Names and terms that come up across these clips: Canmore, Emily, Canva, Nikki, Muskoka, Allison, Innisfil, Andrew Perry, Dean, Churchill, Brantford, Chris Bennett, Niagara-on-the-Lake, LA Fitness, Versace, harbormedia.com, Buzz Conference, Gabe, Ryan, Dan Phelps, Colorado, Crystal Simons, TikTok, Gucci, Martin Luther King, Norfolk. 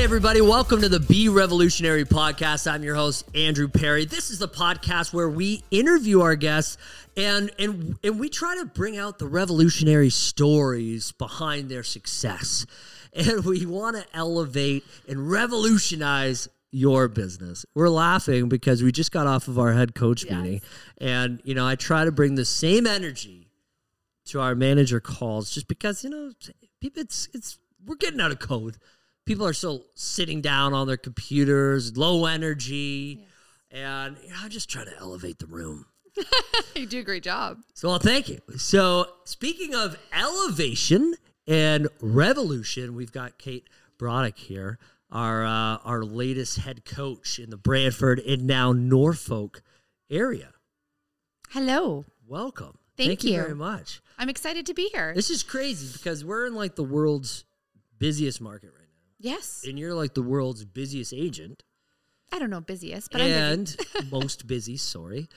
Hi, everybody. Welcome to the Be Revolutionary podcast. I'm your host, Andrew Perry. This is the podcast where we interview our guests and we try to bring out the revolutionary stories behind their success. And we want to elevate and revolutionize your business. We're laughing because we just got off of our head coach meeting. And, you know, I try to bring the same energy to our manager calls just because, you know, people, we're getting out of code. People are still sitting down on their computers, low energy, and you know, I just try to elevate the room. You do a great job. So, well, thank you. So, speaking of elevation and revolution, we've got Kate Brodrick here, our latest head coach in the Brantford and now Norfolk area. Hello. Welcome. Thank you very much. I'm excited to be here. This is crazy because we're in like the world's busiest market right now. Yes. And you're like the world's busiest agent. I don't know busiest, but I'm busy. Most busy, sorry.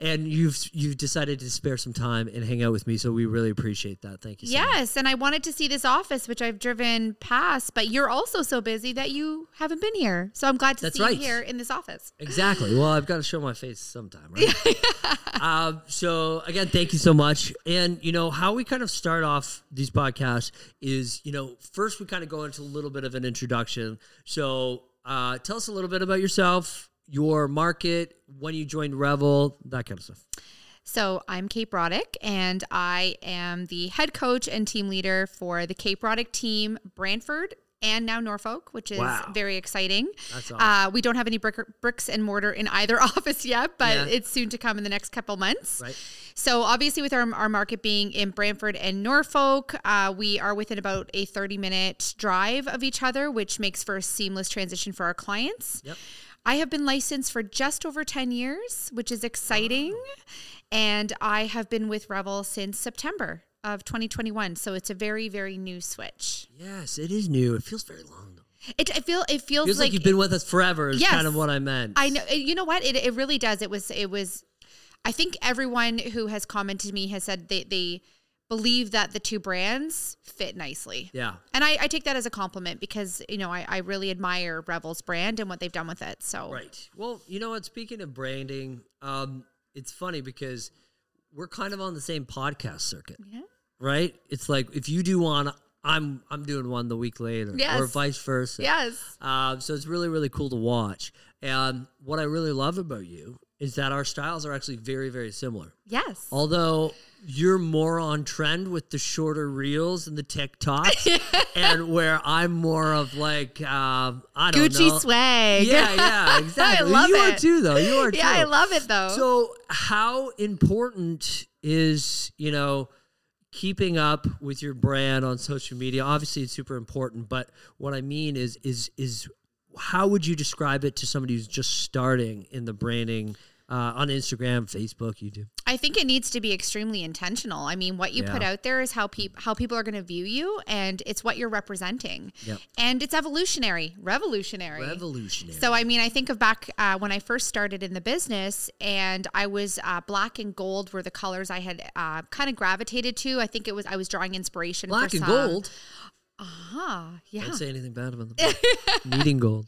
And you've decided to spare some time and hang out with me, so we really appreciate that. Thank you so much. Yes, and I wanted to see this office, which I've driven past, but you're also so busy that you haven't been here. So I'm glad to see you here in this office. Exactly. Well, I've got to show my face sometime, right? So, again, thank you so much. And, you know, how we kind of start off these podcasts is, you know, first we kind of go into a little bit of an introduction. So tell us a little bit about yourself, your market, when you joined Revel, that kind of stuff. So I'm Kate Brodrick, and I am the head coach and team leader for the Kate Brodrick team, Brantford, and now Norfolk, which is very exciting. That's awesome. We don't have any bricks and mortar in either office yet, but it's soon to come in the next couple months. Right. So obviously with our market being in Brantford and Norfolk, we are within about a 30-minute drive of each other, which makes for a seamless transition for our clients. Yep. I have been licensed for just over 10 years, which is exciting. And I have been with Revel since September of 2021. So it's a very, very new switch. Yes, it is new. It feels very long, though. It feels like you've been with us forever is kind of what I meant. I know. You know what? It really does. It was, I think everyone who has commented to me has said they believe that the two brands fit nicely. Yeah. And I take that as a compliment because, you know, I really admire Revel's brand and what they've done with it. So right. Well, you know what? Speaking of branding, it's funny because we're kind of on the same podcast circuit. Yeah. Right? It's like if you do one, I'm doing one the week later. Yes. Or vice versa. Yes. So it's really, really cool to watch. And what I really love about you is that our styles are actually very, very similar. Yes. Although you're more on trend with the shorter reels and the TikToks, and where I'm more of like, I don't know. Gucci swag. Yeah, exactly. I love it. You are too, though. You are too. Yeah, I love it, though. So how important is, you know, keeping up with your brand on social media? Obviously, it's super important, but what I mean is how would you describe it to somebody who's just starting in the branding on Instagram, Facebook, YouTube? I think it needs to be extremely intentional. I mean, what you put out there is how people are going to view you, and it's what you're representing. Yep. And it's evolutionary, revolutionary. So, I mean, I think of back when I first started in the business, and I was black and gold were the colors I had kind of gravitated to. I think I was drawing inspiration. Black and gold? Yeah. Don't say anything bad about them. Needing gold.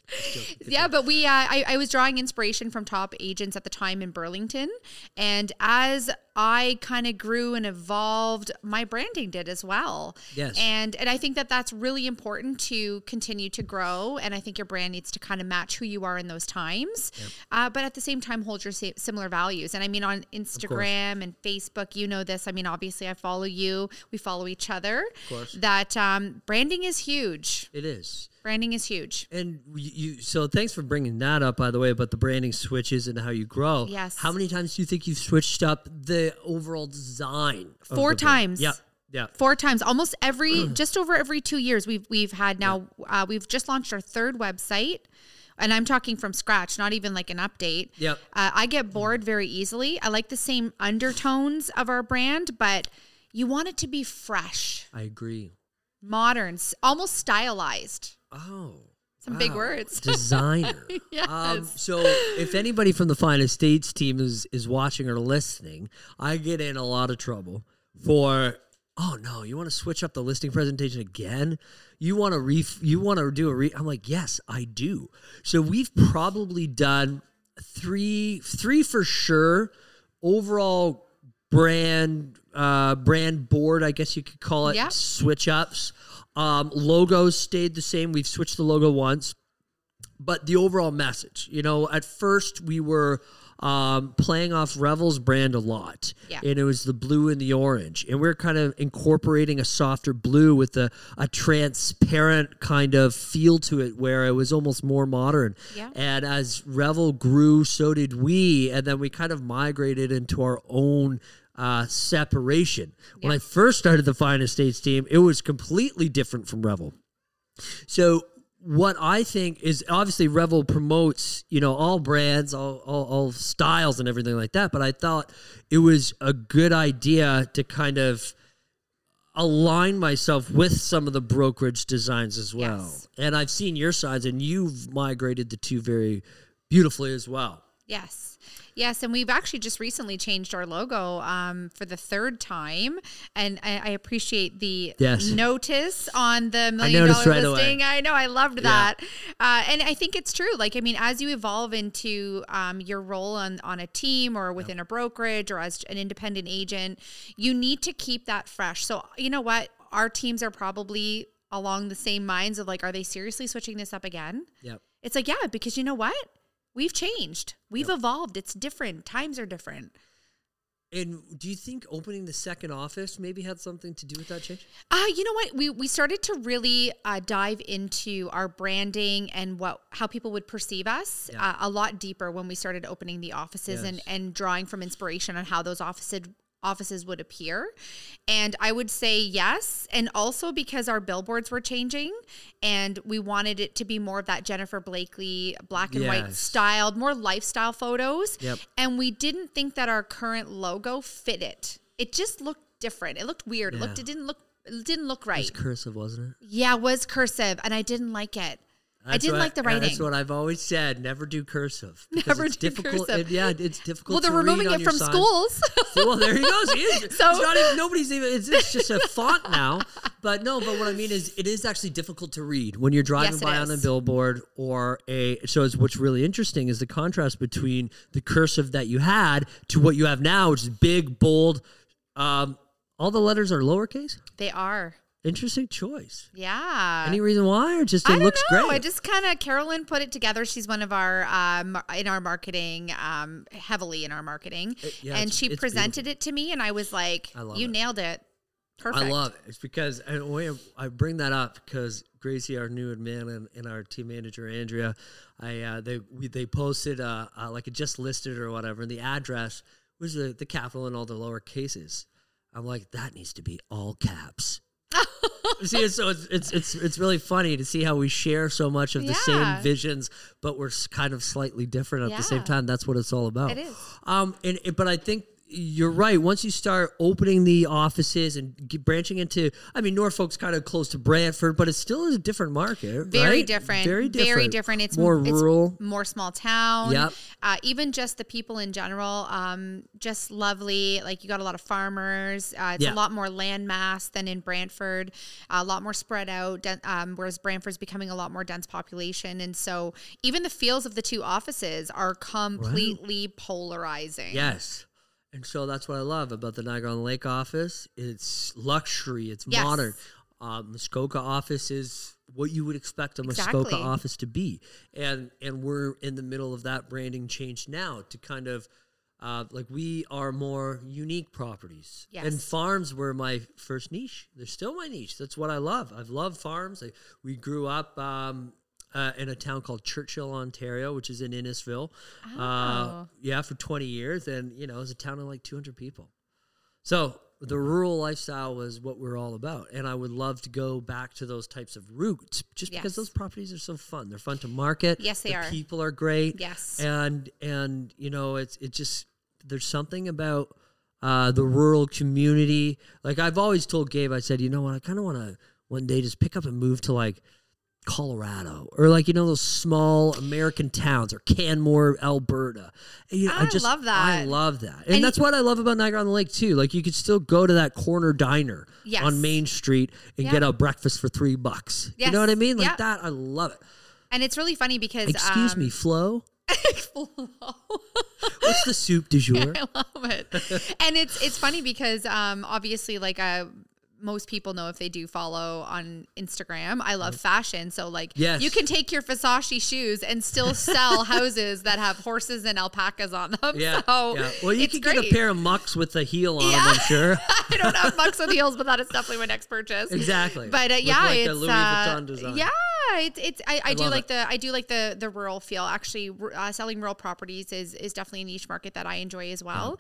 Yeah, but I was drawing inspiration from top agents at the time in Burlington. And as I kind of grew and evolved, my branding did as well. Yes. And I think that that's really important to continue to grow. And I think your brand needs to kind of match who you are in those times. Yep. But at the same time, hold your similar values. And I mean, on Instagram and Facebook, you know this. I mean, obviously I follow you. We follow each other. Of course. That branding is huge. It is. Branding is huge. And so thanks for bringing that up, by the way, about the branding switches and how you grow. Yes. How many times do you think you've switched up the overall design? 4 times. Brand? Yeah. 4 times. Almost just over every 2 years we've had now, we've just launched our 3rd website. And I'm talking from scratch, not even like an update. Yep. I get bored very easily. I like the same undertones of our brand, but you want it to be fresh. I agree. Modern, almost stylized. Oh. Some big words. Designer. Yes. So if anybody from the Fine Estates team is watching or listening, I get in a lot of trouble for oh no, you want to switch up the listing presentation again? You want to do a I'm like, yes, I do. So we've probably done three for sure. Overall brand board, I guess you could call it, yep. Switch ups. Logos stayed the same. We've switched the logo once, but the overall message, you know, at first we were playing off Revel's brand a lot, yeah. And it was the blue and the orange, and we're kind of incorporating a softer blue with a transparent kind of feel to it, where it was almost more modern. Yeah. And as Revel grew, so did we, and then we kind of migrated into our own separation. Yeah. When I first started the Fine Estates team, it was completely different from Revel. So what I think is, obviously Revel promotes, you know, all brands, all styles and everything like that. But I thought it was a good idea to kind of align myself with some of the brokerage designs as well. Yes. And I've seen your sides, and you've migrated the two very beautifully as well. Yes. Yes, and we've actually just recently changed our logo for the third time, and I appreciate the notice on the $1 million right listing. Away. I know, I loved that, yeah. And I think it's true. Like, I mean, as you evolve into your role on a team or within a brokerage or as an independent agent, you need to keep that fresh. So you know what, our teams are probably along the same minds of like, are they seriously switching this up again? Yep. It's like, yeah, because you know what? We've changed. We've evolved. It's different. Times are different. And do you think opening the second office maybe had something to do with that change? You know what? We started to really dive into our branding and how people would perceive us a lot deeper when we started opening the offices and drawing from inspiration on how those offices would appear. And I would say yes. And also because our billboards were changing and we wanted it to be more of that Jennifer Blakely black and white styled, more lifestyle photos. Yep. And we didn't think that our current logo fit it. It just looked different. It looked weird. Yeah. It didn't look right. It was cursive, wasn't it? Yeah, it was cursive. And I didn't like it. I didn't like the writing. That's what I've always said. Never do cursive. Never do difficult, cursive. It's difficult to read. Well, they're removing it from schools. Well, there he goes. It's not even, nobody's even, it's just a font now. But what I mean is it is actually difficult to read when you're driving by on a billboard or what's really interesting is the contrast between the cursive that you had to what you have now, which is big, bold. All the letters are lowercase? They are. Interesting choice. Yeah. Any reason why, or just it looks great? I just kind of, Carolyn put it together. She's one of our heavily in our marketing, and she presented it to me, and I was like, "You nailed it, perfect." I love it. It's because I bring that up because Gracie, our new admin, and our team manager Andrea, they posted like it just listed or whatever, and the address was the capital and all the lower cases. I'm like, that needs to be all caps. See, so it's really funny to see how we share so much of the same visions, but we're kind of slightly different at the same time. That's what it's all about. It is. But I think you're right. Once you start opening the offices and branching into, I mean, Norfolk's kind of close to Brantford, but it still is a different market. Very different. It's more rural, more small town. Yep. Even just the people in general, just lovely. Like you got a lot of farmers. It's a lot more landmass than in Brantford. A lot more spread out. Whereas Brantford's becoming a lot more dense population, and so even the feels of the two offices are completely polarizing. Yes. And so that's what I love about the Niagara-on-the-Lake office. It's luxury. It's modern. Muskoka office is what you would expect a Muskoka office to be. And we're in the middle of that branding change now to kind of, we are more unique properties. Yes. And farms were my first niche. They're still my niche. That's what I love. I've loved farms. We grew up in a town called Churchill, Ontario, which is in Innisfil, for 20 years. And, you know, it was a town of like 200 people. So the rural lifestyle was what we're all about. And I would love to go back to those types of roots just because those properties are so fun. They're fun to market. Yes, they are. People are great. Yes. And you know, it's just, there's something about the rural community. Like I've always told Gabe, I said, you know what, I kind of want to one day just pick up and move to like Colorado, or like, you know, those small American towns, or Canmore, Alberta. I love that. I love that. And that's what I love about Niagara-on-the-Lake too. Like, you could still go to that corner diner on Main Street and get a breakfast for $3. Yes. You know what I mean? Like that. I love it. And it's really funny because... Excuse me, Flo? Flo. What's the soup du jour? I love it. And it's funny because obviously like... most people know if they do follow on Instagram. I love fashion. So like you can take your Versace shoes and still sell houses that have horses and alpacas on them. Yeah. So well, you could get a pair of mucks with a heel on them, I'm sure. I don't have mucks with heels, but that is definitely my next purchase. Exactly. But it's a Louis Vuitton design. Yeah. I do like the rural feel. Actually, selling rural properties is definitely a niche market that I enjoy as well.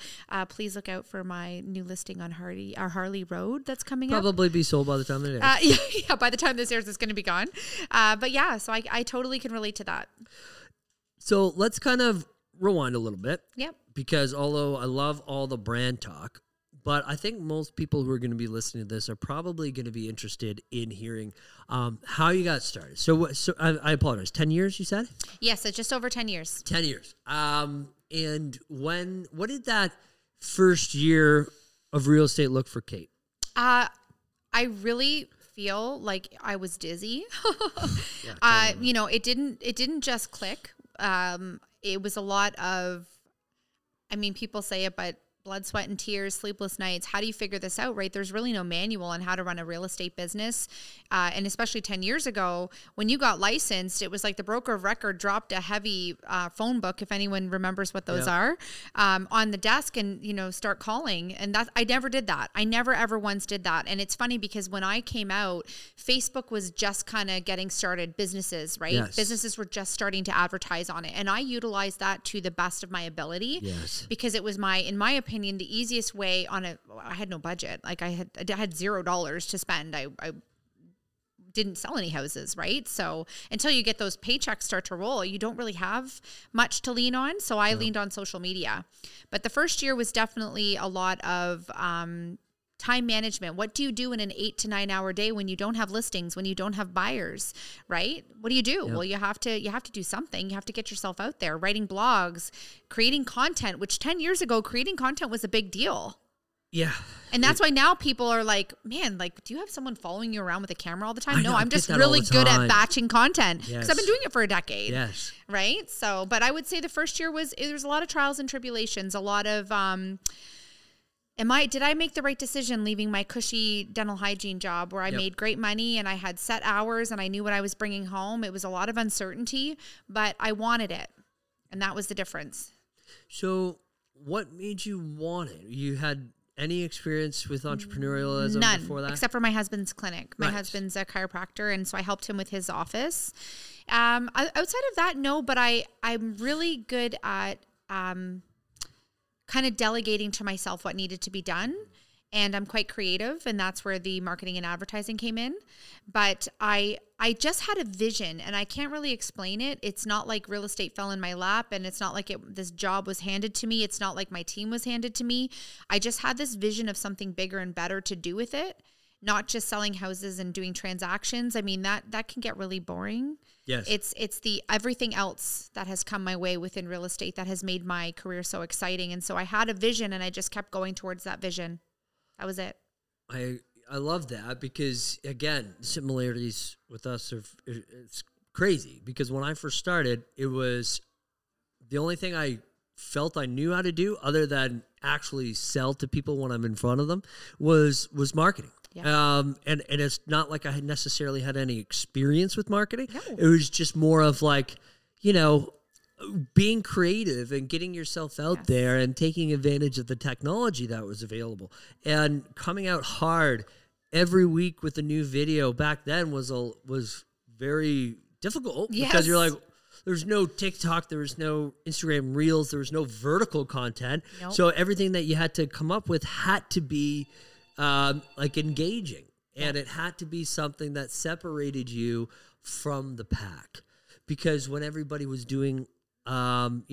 Please look out for my new listing on Harley Road that's coming up. Probably be sold by the time it airs. By the time this airs, it's going to be gone. But yeah, so I totally can relate to that. So let's kind of rewind a little bit. Yep. Because although I love all the brand talk, but I think most people who are going to be listening to this are probably going to be interested in hearing how you got started. So I apologize. 10 years, you said? Yes, yeah, so just over 10 years. 10 years. And what did that first year of real estate look for Kate? I really feel like I was dizzy. Yeah, totally. You know, it didn't just click. It was a lot of, I mean, people say it, but blood, sweat, and tears, sleepless nights. How do you figure this out, right? There's really no manual on how to run a real estate business. And especially 10 years ago, when you got licensed, it was like the broker of record dropped a heavy phone book, if anyone remembers what those are, on the desk and, you know, start calling. And I never did that. I never, ever once did that. And it's funny because when I came out, Facebook was just kind of getting started. Businesses, right? Yes. Businesses were just starting to advertise on it. And I utilized that to the best of my ability because it was in my opinion, the easiest way I had no budget. Like I had $0 to spend. I didn't sell any houses, right? So until you get those paychecks start to roll, you don't really have much to lean on. So I leaned on social media, but the first year was definitely a lot of, time management. What do you do in an 8 to 9 hour day when you don't have listings, when you don't have buyers, right? What do you do? Well, you have to do something. You have to get yourself out there, writing blogs, creating content, which 10 years ago, creating content was a big deal. Yeah. And that's why now people are like, man, like, do you have someone following you around with a camera all the time? No, I'm just really good at batching content because I've been doing it for a decade. Yes. Right. So, but I would say the first year there's a lot of trials and tribulations, a lot of, did I make the right decision leaving my cushy dental hygiene job where I made great money and I had set hours and I knew what I was bringing home? It was a lot of uncertainty, but I wanted it. And that was the difference. So what made you want it? You had any experience with entrepreneurialism before that? None, except for my husband's clinic. My husband's a chiropractor, and so I helped him with his office. Outside of that, no, but I'm really good at... kind of delegating to myself what needed to be done. And I'm quite creative, and that's where the marketing and advertising came in. But I just had a vision, and I can't really explain it. It's not like real estate fell in my lap, and it's not like this job was handed to me. It's not like my team was handed to me. I just had this vision of something bigger and better to do with it, not just selling houses and doing transactions. I mean, that can get really boring. Yes. It's the everything else that has come my way within real estate that has made my career so exciting. And so I had a vision, and I just kept going towards that vision. That was it. I love that because, again, similarities with us it's crazy because when I first started, it was the only thing I felt I knew how to do other than actually sell to people when I'm in front of them was marketing. Yeah. And it's not like I had necessarily had any experience with marketing. No. It was just more of like, you know, being creative and getting yourself out there and taking advantage of the technology that was available and coming out hard every week with a new video. Back then was very difficult because you're like, there's no TikTok, there was no Instagram Reels, there was no vertical content. Nope. So everything that you had to come up with had to be like engaging, and it had to be something that separated you from the pack, because when everybody was doing, you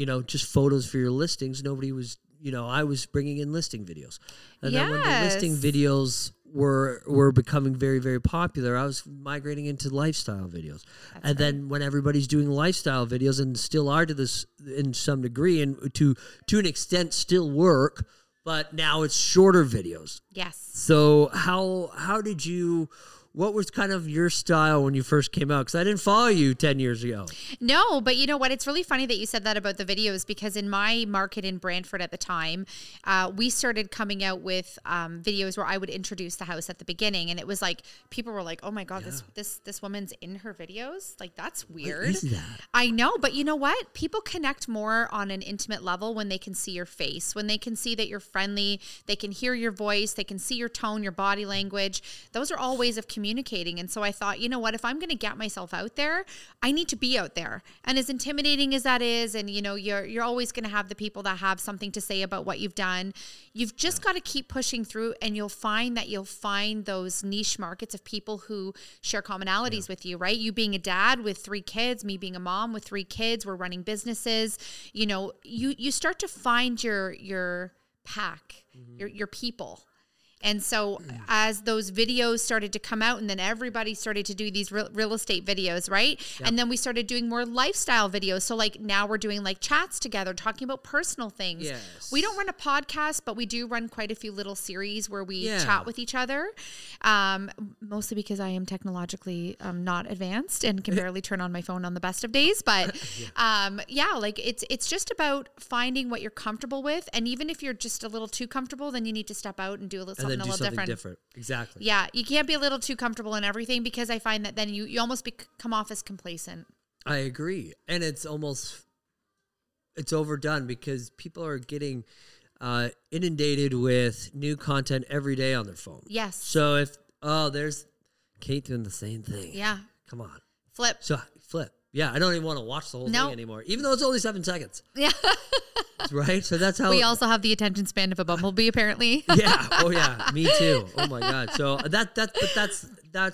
know, just photos for your listings, nobody was, you know, I was bringing in listing videos, and then when the listing videos were becoming very, very popular, I was migrating into lifestyle videos. That's and right. Then when everybody's doing lifestyle videos and still are to this in some degree and to an extent still work, but now it's shorter videos. Yes. So how did you... What was kind of your style when you first came out? Because I didn't follow you 10 years ago. No, but you know what? It's really funny that you said that about the videos, because in my market in Brantford at the time, we started coming out with videos where I would introduce the house at the beginning. And it was like, people were like, oh my God, yeah. this woman's in her videos? Like, that's weird. What is that? I know, but you know what? People connect more on an intimate level when they can see your face, when they can see that you're friendly, they can hear your voice, they can see your tone, your body language. Those are all ways of communicating. And so I thought, you know what, if I'm going to get myself out there, I need to be out there. And as intimidating as that is, and you know, you're always going to have the people that have something to say about what you've done. You've just got to keep pushing through, and you'll find those niche markets of people who share commonalities with you, right? You being a dad with 3 kids, me being a mom with 3 kids, we're running businesses. You know, you start to find your pack, your people. And so as those videos started to come out, and then everybody started to do these real estate videos, right? Yep. And then we started doing more lifestyle videos. So like now we're doing like chats together, talking about personal things. Yes. We don't run a podcast, but we do run quite a few little series where we chat with each other. Mostly because I am technologically not advanced and can barely turn on my phone on the best of days. But like it's just about finding what you're comfortable with. And even if you're just a little too comfortable, then you need to step out and do a little something, then do a little something different. Exactly. Yeah. You can't be a little too comfortable in everything, because I find that then you almost come off as complacent. I agree. And it's almost, it's overdone, because people are getting inundated with new content every day on their phone. Yes. So there's Kate doing the same thing. Yeah. Come on. Flip. Yeah. I don't even want to watch the whole thing anymore, even though it's only 7 seconds. Yeah. Right? So that's how... We also have the attention span of a bumblebee, apparently. Yeah. Oh, yeah. Me too. Oh, my God. So that's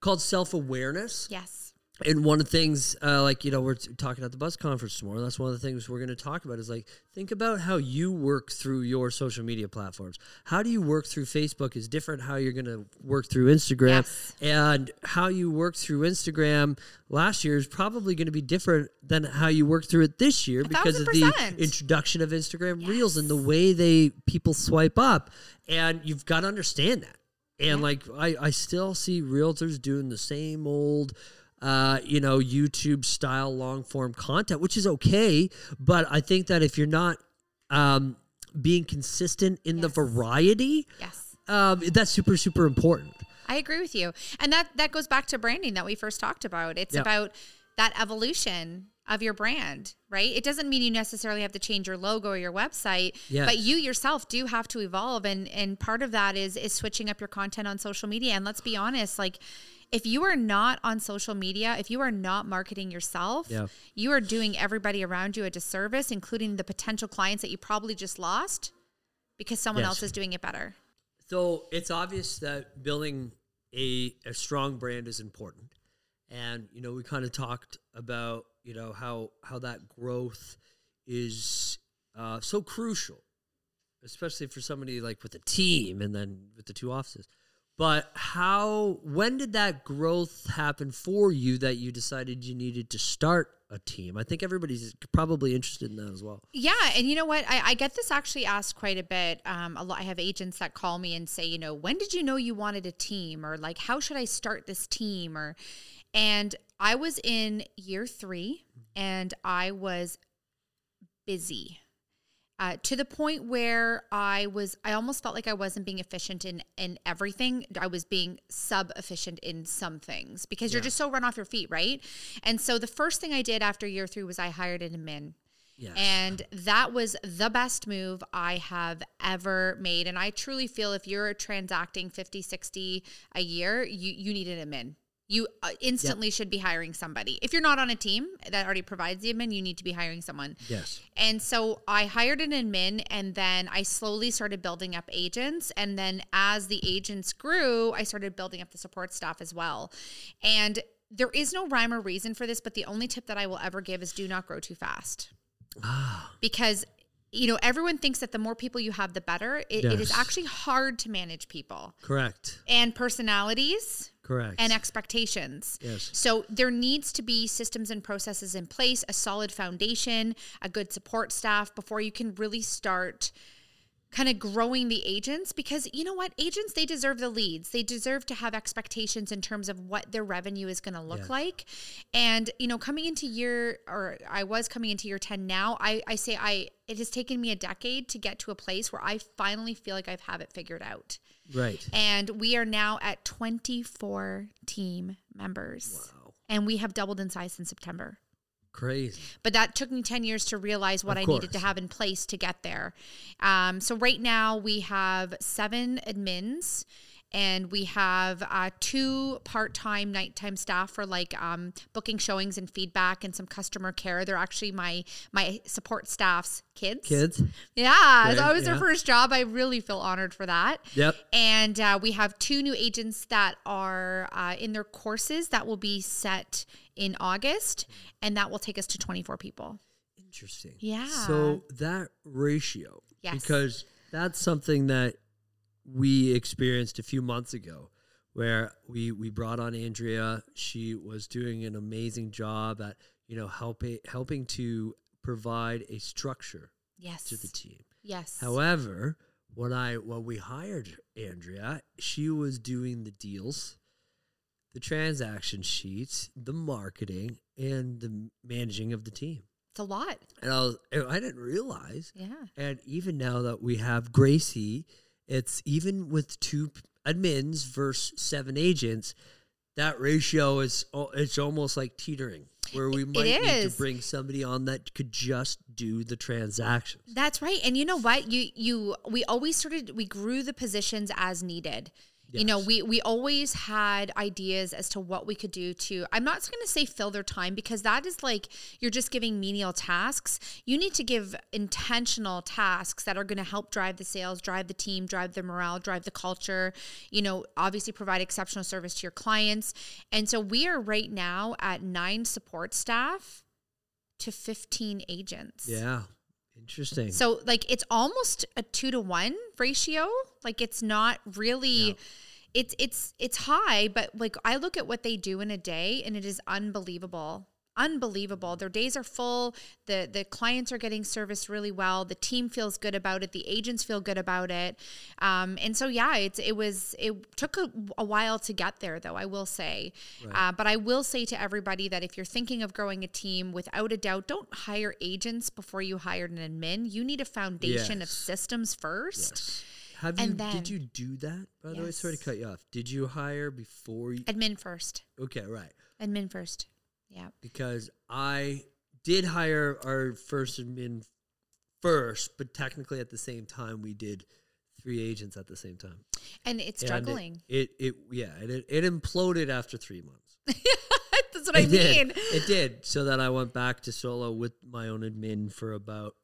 called self-awareness. Yes. And one of the things, like, you know, we're talking at the Buzz Conference tomorrow. That's one of the things we're going to talk about is, like, think about how you work through your social media platforms. How do you work through Facebook is different how you're going to work through Instagram. Yes. And how you work through Instagram last year is probably going to be different than how you work through it this year because of the introduction of Instagram Reels and the way people swipe up. And you've got to understand that. And, like, I still see realtors doing the same old... YouTube style long form content, which is okay. But I think that if you're not being consistent in the variety, that's super, super important. I agree with you. And that goes back to branding that we first talked about. It's about that evolution of your brand, right? It doesn't mean you necessarily have to change your logo or your website, but you yourself do have to evolve. And part of that is switching up your content on social media. And let's be honest, like, if you are not on social media, if you are not marketing yourself, you are doing everybody around you a disservice, including the potential clients that you probably just lost because someone else is doing it better. So it's obvious that building a strong brand is important. And, you know, we kind of talked about, you know, how that growth is so crucial, especially for somebody like with a team and then with the 2 offices. But when did that growth happen for you that you decided you needed to start a team? I think everybody's probably interested in that as well. Yeah. And you know what? I get this actually asked quite a bit. A lot. I have agents that call me and say, you know, when did you know you wanted a team? Or like, how should I start this team? And I was in year 3 and I was busy. To the point where I almost felt like I wasn't being efficient in everything. I was being sub-efficient in some things because you're just so run off your feet, right? And so the first thing I did after year 3 was I hired an admin. Yes. And that was the best move I have ever made. And I truly feel if you're transacting 50, 60 a year, you need an admin. You instantly should be hiring somebody. If you're not on a team that already provides the admin, you need to be hiring someone. Yes. And so I hired an admin, and then I slowly started building up agents. And then as the agents grew, I started building up the support staff as well. And there is no rhyme or reason for this, but the only tip that I will ever give is do not grow too fast. Because you know, everyone thinks that the more people you have, the better. It is actually hard to manage people. Correct. And personalities. Correct. And expectations. Yes. So there needs to be systems and processes in place, a solid foundation, a good support staff before you can really start kind of growing the agents, because you know what? Agents, they deserve the leads. They deserve to have expectations in terms of what their revenue is going to look like. And, you know, I was coming into year 10 now, it has taken me a decade to get to a place where I finally feel like I have it figured out. Right. And we are now at 24 team members. Wow. And we have doubled in size since September. Crazy. But that took me 10 years to realize what I needed to have in place to get there. So right now we have 7 admins and we have 2 part-time nighttime staff for like booking showings and feedback and some customer care. They're actually my support staff's kids. Yeah. Right. So that was their first job. I really feel honored for that. Yep. And we have 2 new agents that are in their courses that will be set in August, and that will take us to 24 people. Interesting. Yeah. So that ratio, because that's something that we experienced a few months ago where we brought on Andrea. She was doing an amazing job at, you know, helping to provide a structure to the team. Yes. However, when we hired Andrea, she was doing the deals, the transaction sheets, the marketing, and the managing of the team. It's a lot. And I didn't realize. Yeah. And even now that we have Gracie, it's even with 2 admins versus 7 agents, that ratio it's almost like teetering, where we might need to bring somebody on that could just do the transactions. That's right. And you know what? We grew the positions as needed. Yes. You know, we always had ideas as to what we could do to, I'm not going to say fill their time, because that is like, you're just giving menial tasks. You need to give intentional tasks that are going to help drive the sales, drive the team, drive the morale, drive the culture, you know, obviously provide exceptional service to your clients. And so we are right now at 9 support staff to 15 agents. Yeah. Interesting. So like it's almost a 2-to-1 ratio. Like it's not really, it's high, but like I look at what they do in a day and it is unbelievable. Unbelievable. Their days are full. The clients are getting serviced really well. The team feels good about it. The agents feel good about it. And so, it took a while to get there though, I will say. Right. But I will say to everybody that if you're thinking of growing a team, without a doubt, don't hire agents before you hired an admin. You need a foundation of systems first. Yes. Did you do that? By the way, sorry to cut you off. Did you hire before you? Admin first. Okay. Right. Admin first. Yeah, because I did hire our first admin first, but technically at the same time we did 3 agents at the same time, and it's juggling. It imploded after 3 months. That's what I mean. It did. So then I went back to solo with my own admin for about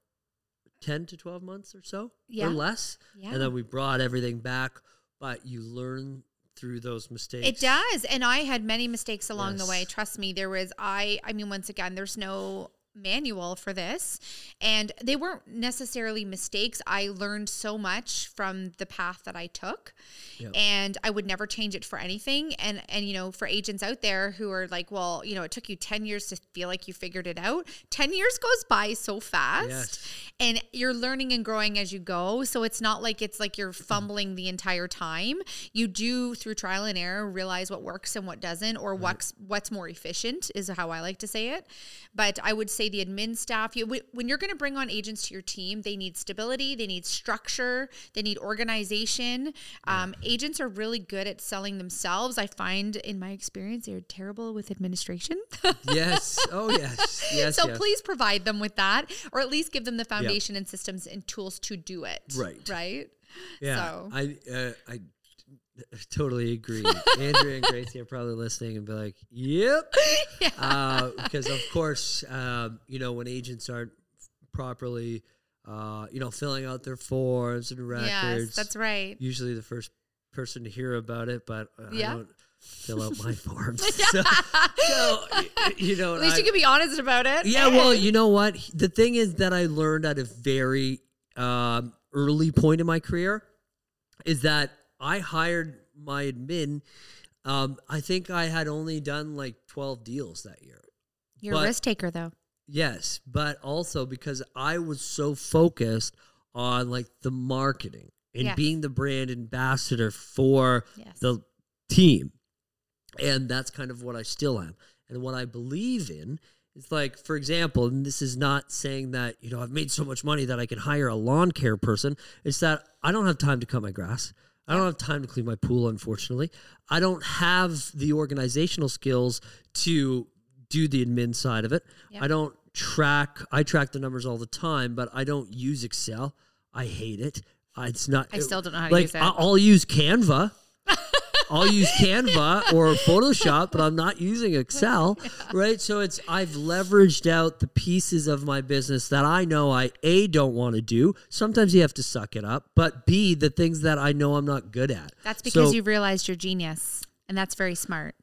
10 to 12 months or so, or less, and then we brought everything back. But you learn through those mistakes. It does. And I had many mistakes along the way. Trust me, there was, I mean, once again, there's no manual for this, and they weren't necessarily mistakes. I learned so much from the path that I took, and I would never change it for anything. And, you know, for agents out there who are like, well, you know, it took you 10 years to feel like you figured it out. 10 years goes by so fast, and you're learning and growing as you go. So it's not like it's like you're fumbling the entire time. You do, through trial and error, realize what works and what doesn't, or what's more efficient is how I like to say it. But I would say the admin staff, when you're going to bring on agents to your team, they need stability, they need structure, they need organization. Agents are really good at selling themselves. I find in my experience, they're terrible with administration. So please provide them with that, or at least give them the foundation and systems and tools to do it. Right. Yeah. So. I totally agree. Andrea and Gracie are probably listening and be like, yep. Yeah. Because of course, you know, when agents aren't properly, you know, filling out their forms and records. Yes, that's right. Usually the first person to hear about it, but fill out my forms. So, you know, at least you can be honest about it. Yeah, well, you know what? The thing is that I learned at a very early point in my career is that I hired my admin. I think I had only done like 12 deals that year. You're a risk taker, though. Yes, but also because I was so focused on like the marketing and being the brand ambassador for the team. And that's kind of what I still am. And what I believe in is, like, for example, and this is not saying that, you know, I've made so much money that I can hire a lawn care person. It's that I don't have time to cut my grass. I don't have time to clean my pool, unfortunately. I don't have the organizational skills to do the admin side of it. Yep. I don't track. I track the numbers all the time, but I don't use Excel. I hate it. It's not. I still don't know how to use it. I'll use Canva. I'll use Canva or Photoshop, but I'm not using Excel, right? So it's I've leveraged out the pieces of my business that I know I, A, don't want to do. Sometimes you have to suck it up, but B, the things that I know I'm not good at. That's because you've realized your genius, and that's very smart.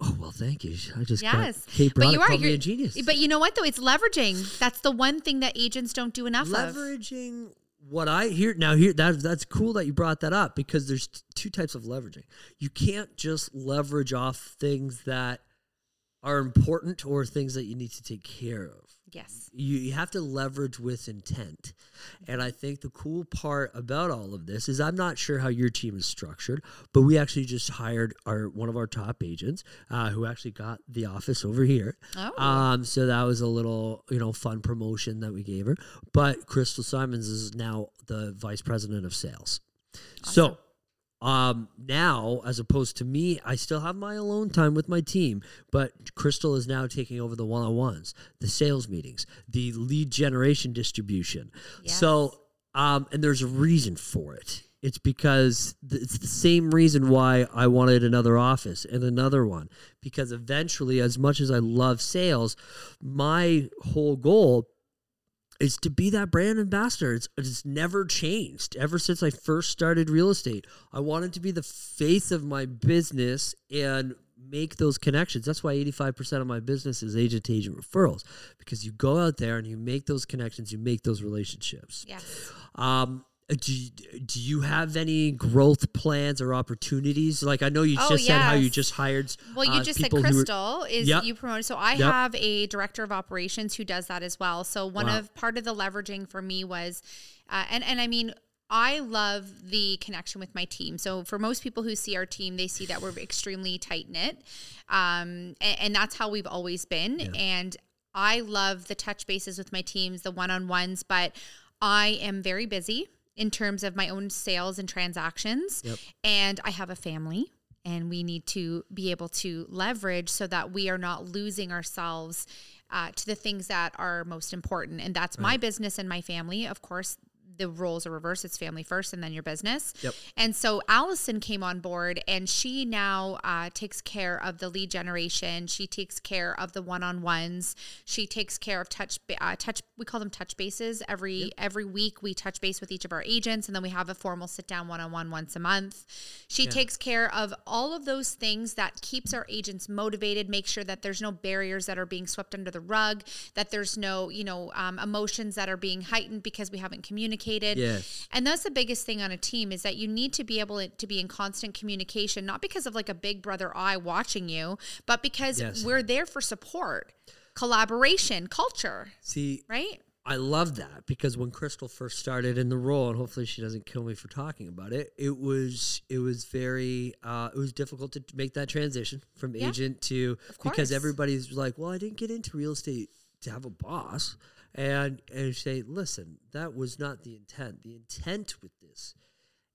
Oh, well, thank you. I just got Kate Brodrick called me a genius. But you know what, though? It's leveraging. That's the one thing that agents don't do enough of. Leveraging. What I hear now, that's cool that you brought that up, because there's two types of leveraging. You can't just leverage off things that are important or things that you need to take care of. Yes. You have to leverage with intent. And I think the cool part about all of this is I'm not sure how your team is structured, but we actually just hired one of our top agents who actually got the office over here. Oh. So that was a little, fun promotion that we gave her. But Crystal Simons is now the vice president of sales. Awesome. So now, as opposed to me, I still have my alone time with my team, but Crystal is now taking over the one-on-ones, the sales meetings, the lead generation distribution. Yes. So, and there's a reason for it. It's because it's the same reason why I wanted another office and another one, because eventually, as much as I love sales, my whole goal is to be that brand ambassador. It's never changed. Ever since I first started real estate, I wanted to be the face of my business and make those connections. That's why 85% of my business is agent-to-agent referrals, because you go out there and you make those connections, you make those relationships. Yes. Do you have any growth plans or opportunities? Like, I know you said how you just hired. Well, you just said Crystal you promoted. So I have a director of operations who does that as well. So part of the leveraging for me was, and I mean, I love the connection with my team. So for most people who see our team, they see that we're extremely tight knit. And that's how we've always been. Yeah. And I love the touch bases with my teams, the one-on-ones, but I am very busy in terms of my own sales and transactions. Yep. And I have a family, and we need to be able to leverage so that we are not losing ourselves to the things that are most important. And that's my business and my family. Of course, the roles are reversed. It's family first and then your business. Yep. And so Allison came on board, and she now takes care of the lead generation. She takes care of the one-on-ones. She takes care of touch. We call them touch bases. Every week we touch base with each of our agents, and then we have a formal sit-down one-on-one once a month. She takes care of all of those things that keeps our agents motivated, make sure that there's no barriers that are being swept under the rug, that there's no, emotions that are being heightened because we haven't communicated. Yes. And that's the biggest thing on a team, is that you need to be able to be in constant communication, not because of like a big brother eye watching you, but because we're there for support, collaboration, culture. See, right? I love that, because when Crystal first started in the role, and hopefully she doesn't kill me for talking about it, it was difficult to make that transition from agent to, because everybody's like, well, I didn't get into real estate to have a boss. And say, listen, that was not the intent. The intent with this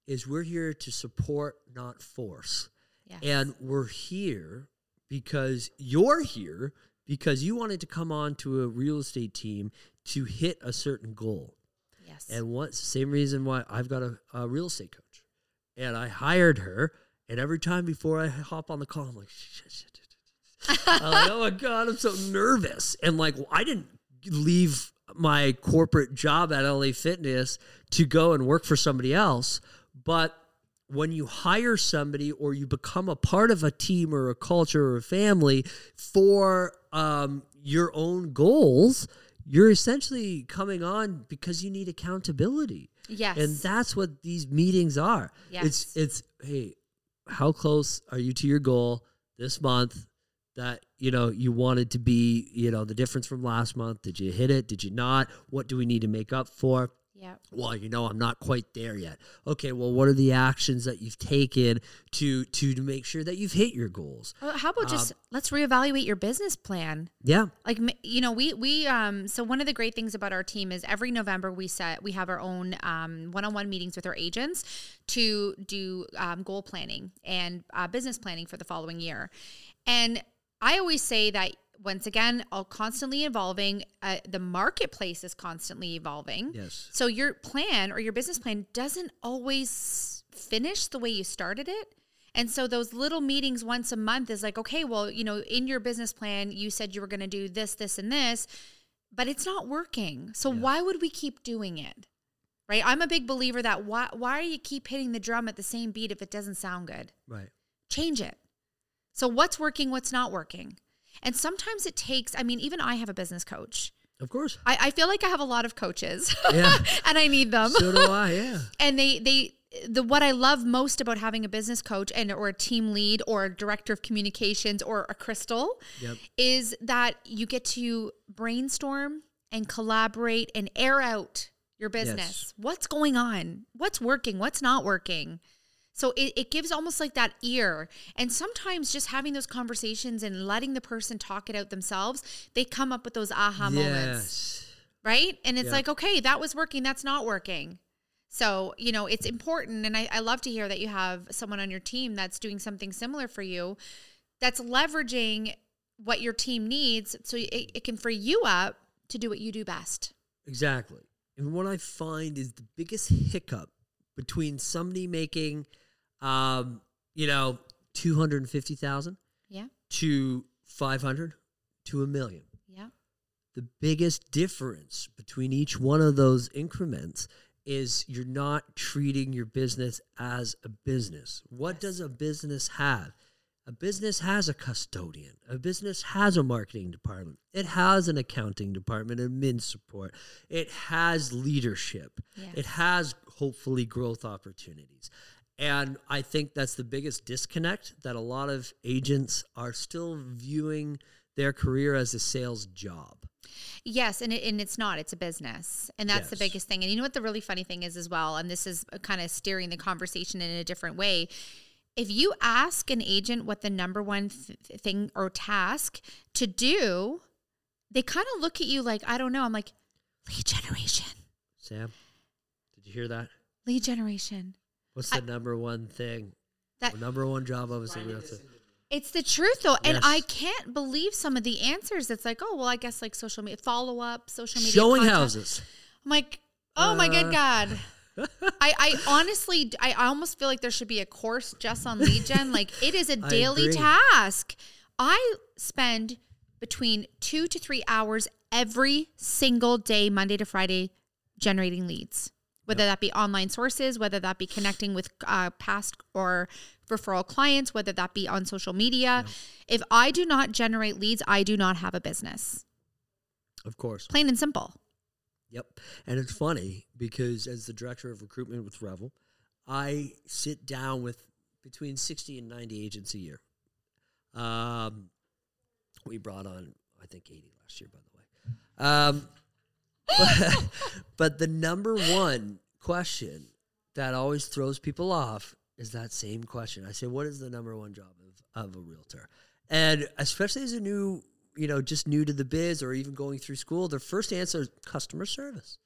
is we're here to support, not force. Yes. And we're here because you're here because you wanted to come on to a real estate team to hit a certain goal. Yes. And what's the same reason why I've got a real estate coach. And I hired her, and every time before I hop on the call, I'm like, shit. I'm like, oh, my God, I'm so nervous. And, like, well, I didn't leave my corporate job at LA Fitness to go and work for somebody else, but when you hire somebody or you become a part of a team or a culture or a family for your own goals, you're essentially coming on because you need accountability. Yes. And that's what these meetings are. Yes. It's hey, how close are you to your goal this month that, you know, you wanted to be, you know, the difference from last month? Did you hit it? Did you not? What do we need to make up for? Yeah. Well, you know, I'm not quite there yet. Okay, well, what are the actions that you've taken to make sure that you've hit your goals? Well, how about just let's reevaluate your business plan? Yeah. Like, you know, we so one of the great things about our team is every November we have our own one-on-one meetings with our agents to do goal planning and business planning for the following year. And I always say that, once again, all constantly evolving. The marketplace is constantly evolving. Yes. So your plan or your business plan doesn't always finish the way you started it. And so those little meetings once a month is like, okay, well, you know, in your business plan, you said you were going to do this, this, and this, but it's not working. So why would we keep doing it? Right. I'm a big believer that why do you keep hitting the drum at the same beat if it doesn't sound good? Right. Change it. So what's working, what's not working? And sometimes it takes, I mean, even I have a business coach. Of course. I feel like I have a lot of coaches. Yeah. And I need them. So do I, yeah. And what I love most about having a business coach and or a team lead or a director of communications or a Crystal is that you get to brainstorm and collaborate and air out your business. Yes. What's going on? What's working? What's not working? So it gives almost like that ear. And sometimes just having those conversations and letting the person talk it out themselves, they come up with those aha moments, right? And it's like, okay, that was working. That's not working. So, you know, it's important. And I love to hear that you have someone on your team that's doing something similar for you, that's leveraging what your team needs so it can free you up to do what you do best. Exactly. And what I find is the biggest hiccup between somebody making you know, 250,000 to 500 to a million. Yeah. The biggest difference between each one of those increments is you're not treating your business as a business. What does a business have? A business has a custodian. A business has a marketing department. It has an accounting department, admin support. It has leadership. Yes. It has hopefully growth opportunities. And I think that's the biggest disconnect, that a lot of agents are still viewing their career as a sales job. Yes, and it's not. It's a business. And that's the biggest thing. And you know what the really funny thing is as well, and this is kind of steering the conversation in a different way, if you ask an agent what the number one thing or task to do, they kind of look at you like, I don't know. I'm like, lead generation. Sam, did you hear that? Lead generation. What's the number one thing? The number one job of us. It's the truth, though. Yes. And I can't believe some of the answers. It's like, oh, well, I guess like social media, follow-up, social media. Showing content. Houses. I'm like, oh, my good God. I honestly, I almost feel like there should be a course just on lead gen. Like, it is a daily task. I spend between 2 to 3 hours every single day, Monday to Friday, generating leads, whether that be online sources, whether that be connecting with past or referral clients, whether that be on social media. If I do not generate leads, I do not have a business. Of course. Plain and simple. Yep. And it's funny because as the director of recruitment with Revel, I sit down with between 60 and 90 agents a year. We brought on, I think, 80 last year, by the way. But the number one question that always throws people off is that same question. I say, what is the number one job of a realtor? And especially as a new, you know, just new to the biz or even going through school, their first answer is customer service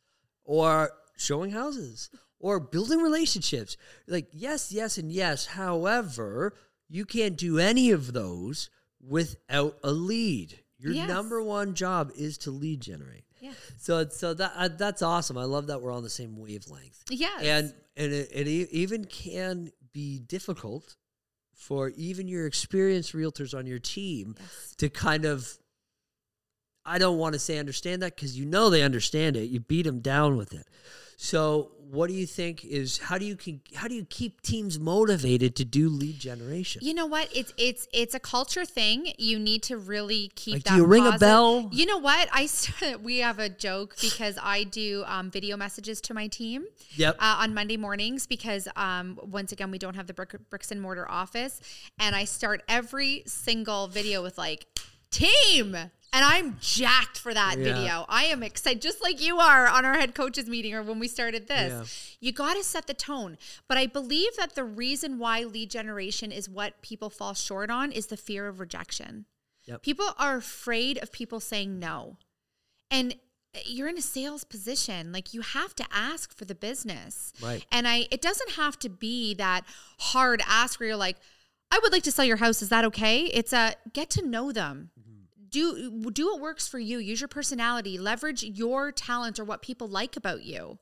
or showing houses or building relationships. Like, yes, yes, and yes. However, you can't do any of those without a lead. Your number one job is to lead generate. Yeah. So that's awesome. I love that we're on the same wavelength. Yes. And it even can be difficult for even your experienced realtors on your team to kind of, I don't want to say understand that because you know they understand it. You beat them down with it. So what do you think is how do you keep teams motivated to do lead generation? You know what? It's a culture thing. You need to really keep that. Do you ring a bell? You know what? We have a joke because I do video messages to my team. Yep. On Monday mornings because once again we don't have the bricks and mortar office, and I start every single video with like team. And I'm jacked for that video. I am excited, just like you are on our head coaches meeting or when we started this. Yeah. You got to set the tone. But I believe that the reason why lead generation is what people fall short on is the fear of rejection. Yep. People are afraid of people saying no. And you're in a sales position. Like, you have to ask for the business. Right. And it doesn't have to be that hard ask where you're like, I would like to sell your house. Is that okay? It's a get to know them. Do what works for you. Use your personality. Leverage your talent or what people like about you.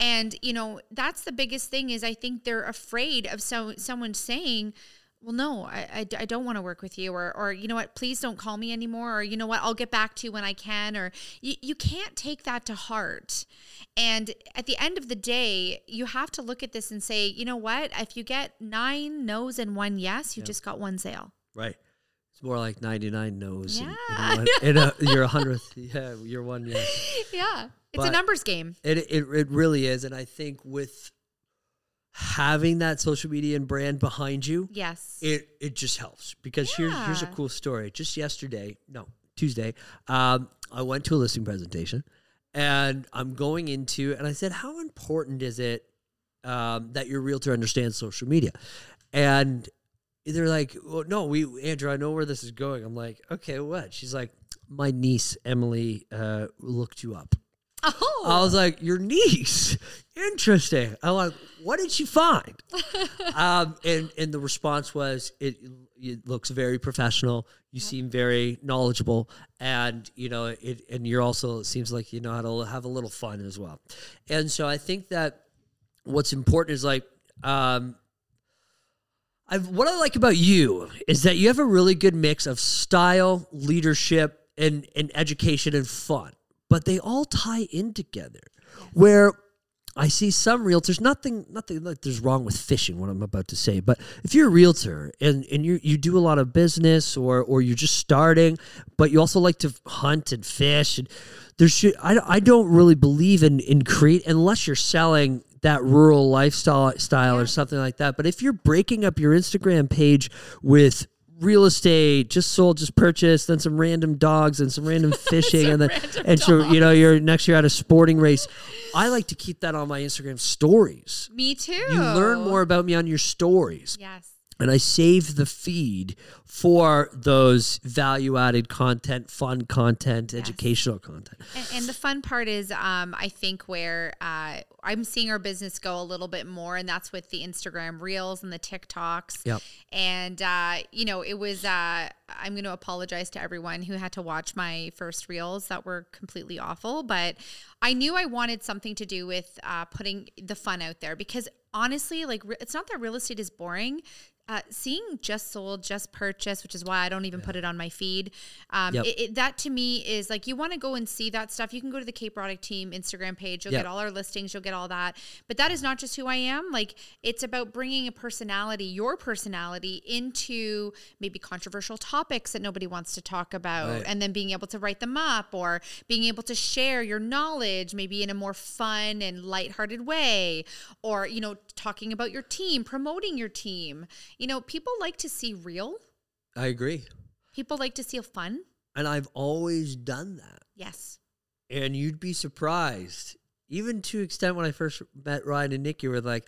And, you know, that's the biggest thing is I think they're afraid of someone saying, well, no, I don't want to work with you or, you know what, please don't call me anymore or, you know what, I'll get back to you when I can or you can't take that to heart. And at the end of the day, you have to look at this and say, you know what, if you get 9 no's and 1 yes, you just got 1 sale. Right. More like 99 no's. Yeah. And your 100th. Yeah, your 1 yes. Yeah. It's a numbers game. It really is. And I think with having that social media and brand behind you, yes, it just helps. Because here's a cool story. Just Tuesday, I went to a listing presentation and I'm going into, and I said, how important is it that your realtor understands social media? And they're like, well, no, Andrew, I know where this is going. I'm like, okay, what? She's like, my niece, Emily, looked you up. Oh. I was like, your niece? Interesting. I'm like, what did she find? And the response was, it looks very professional. You seem very knowledgeable. And, you know, and you're also, it seems like you know how to have a little fun as well. And so I think that what's important is like, what I like about you is that you have a really good mix of style, leadership, and education and fun. But they all tie in together. Where I see some realtors, nothing like there's wrong with fishing, what I'm about to say. But if you're a realtor and you do a lot of business or you're just starting, but you also like to hunt and fish, and I don't really believe in create unless you're selling that rural lifestyle or something like that. But if you're breaking up your Instagram page with real estate, just sold, just purchased, then some random dogs and some random fishing and so you know, next year at a sporting race. I like to keep that on my Instagram stories. Me too. You learn more about me on your stories. Yes. And I save the feed for those value-added content, fun content, educational content. And the fun part is, I think, where I'm seeing our business go a little bit more, and that's with the Instagram Reels and the TikToks. Yep. And, you know, it was... I'm going to apologize to everyone who had to watch my first reels that were completely awful, but I knew I wanted something to do with putting the fun out there because honestly, like it's not that real estate is boring. Seeing just sold, just purchased, which is why I don't even put it on my feed. That to me is like, you want to go and see that stuff. You can go to the Kate Brodrick team Instagram page. You'll get all our listings. You'll get all that. But that is not just who I am. Like it's about bringing a personality, your personality into maybe controversial topics that nobody wants to talk about. Right. And then being able to write them up or being able to share your knowledge, maybe in a more fun and lighthearted way, or, you know, talking about your team, promoting your team. You know, people like to see real. I agree. People like to see fun. And I've always done that. Yes. And you'd be surprised, even to extent when I first met Ryan and Nikki, were like,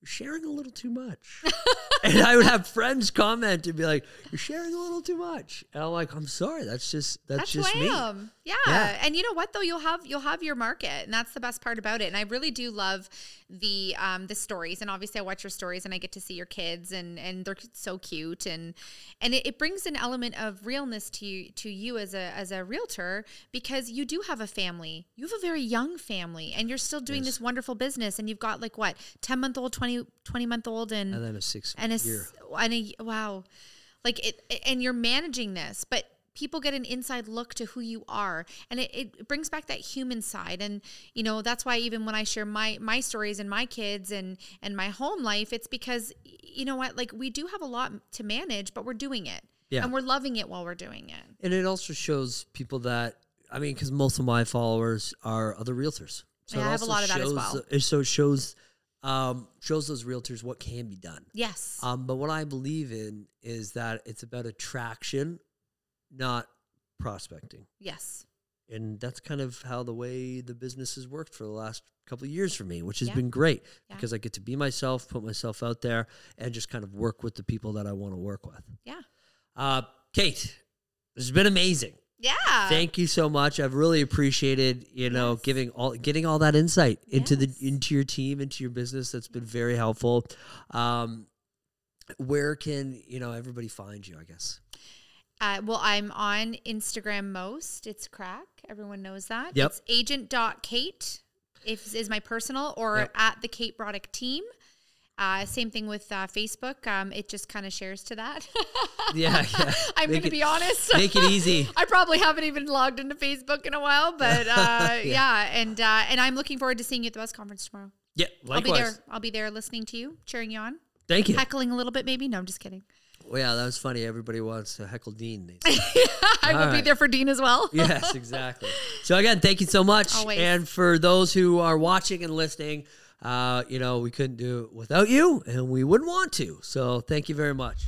you're sharing a little too much. And I would have friends comment and be like, you're sharing a little too much. And I'm like, I'm sorry, that's just me. Yeah. And you know what though? You'll have your market, and that's the best part about it. And I really do love the stories, and obviously I watch your stories and I get to see your kids and they're so cute, and it brings an element of realness to you as a realtor, because you do have a family. You have a very young family and you're still doing this wonderful business, and you've got like what, 10-month-old, 20-month-old and then a 6-month-old. Wow. Like and you're managing this, but people get an inside look to who you are, and it brings back that human side. And, you know, that's why even when I share my stories and my kids and my home life, it's because, you know what, like, we do have a lot to manage, but we're doing it. Yeah. And we're loving it while we're doing it. And it also shows people that, I mean, because most of my followers are other realtors. So yeah, I have a lot of that as well. So it shows those realtors what can be done. Yes. But what I believe in is that it's about attraction, not prospecting. Yes. And that's kind of how the way the business has worked for the last couple of years for me, which has been great because I get to be myself, put myself out there, and just kind of work with the people that I want to work with. Yeah. Kate, this has been amazing. Yeah. Thank you so much. I've really appreciated, you know, getting all that insight into your team, into your business. That's been very helpful. Where can, you know, everybody find you, I guess? Well, I'm on Instagram most. It's crack. Everyone knows that. Yep. It's agent.kate is my personal, or at the Kate Brodrick team. Same thing with Facebook. It just kind of shares to that. Yeah. I'm going to be honest. Make it easy. I probably haven't even logged into Facebook in a while, but And I'm looking forward to seeing you at the Buzz Conference tomorrow. Yeah, likewise. I'll be there listening to you, cheering you on. Thank you. Heckling a little bit maybe. No, I'm just kidding. Well, yeah, that was funny. Everybody wants to heckle Dean. I will be there for Dean as well. Yes, exactly. So again, thank you so much. Always. And for those who are watching and listening, you know, we couldn't do it without you, and we wouldn't want to. So thank you very much.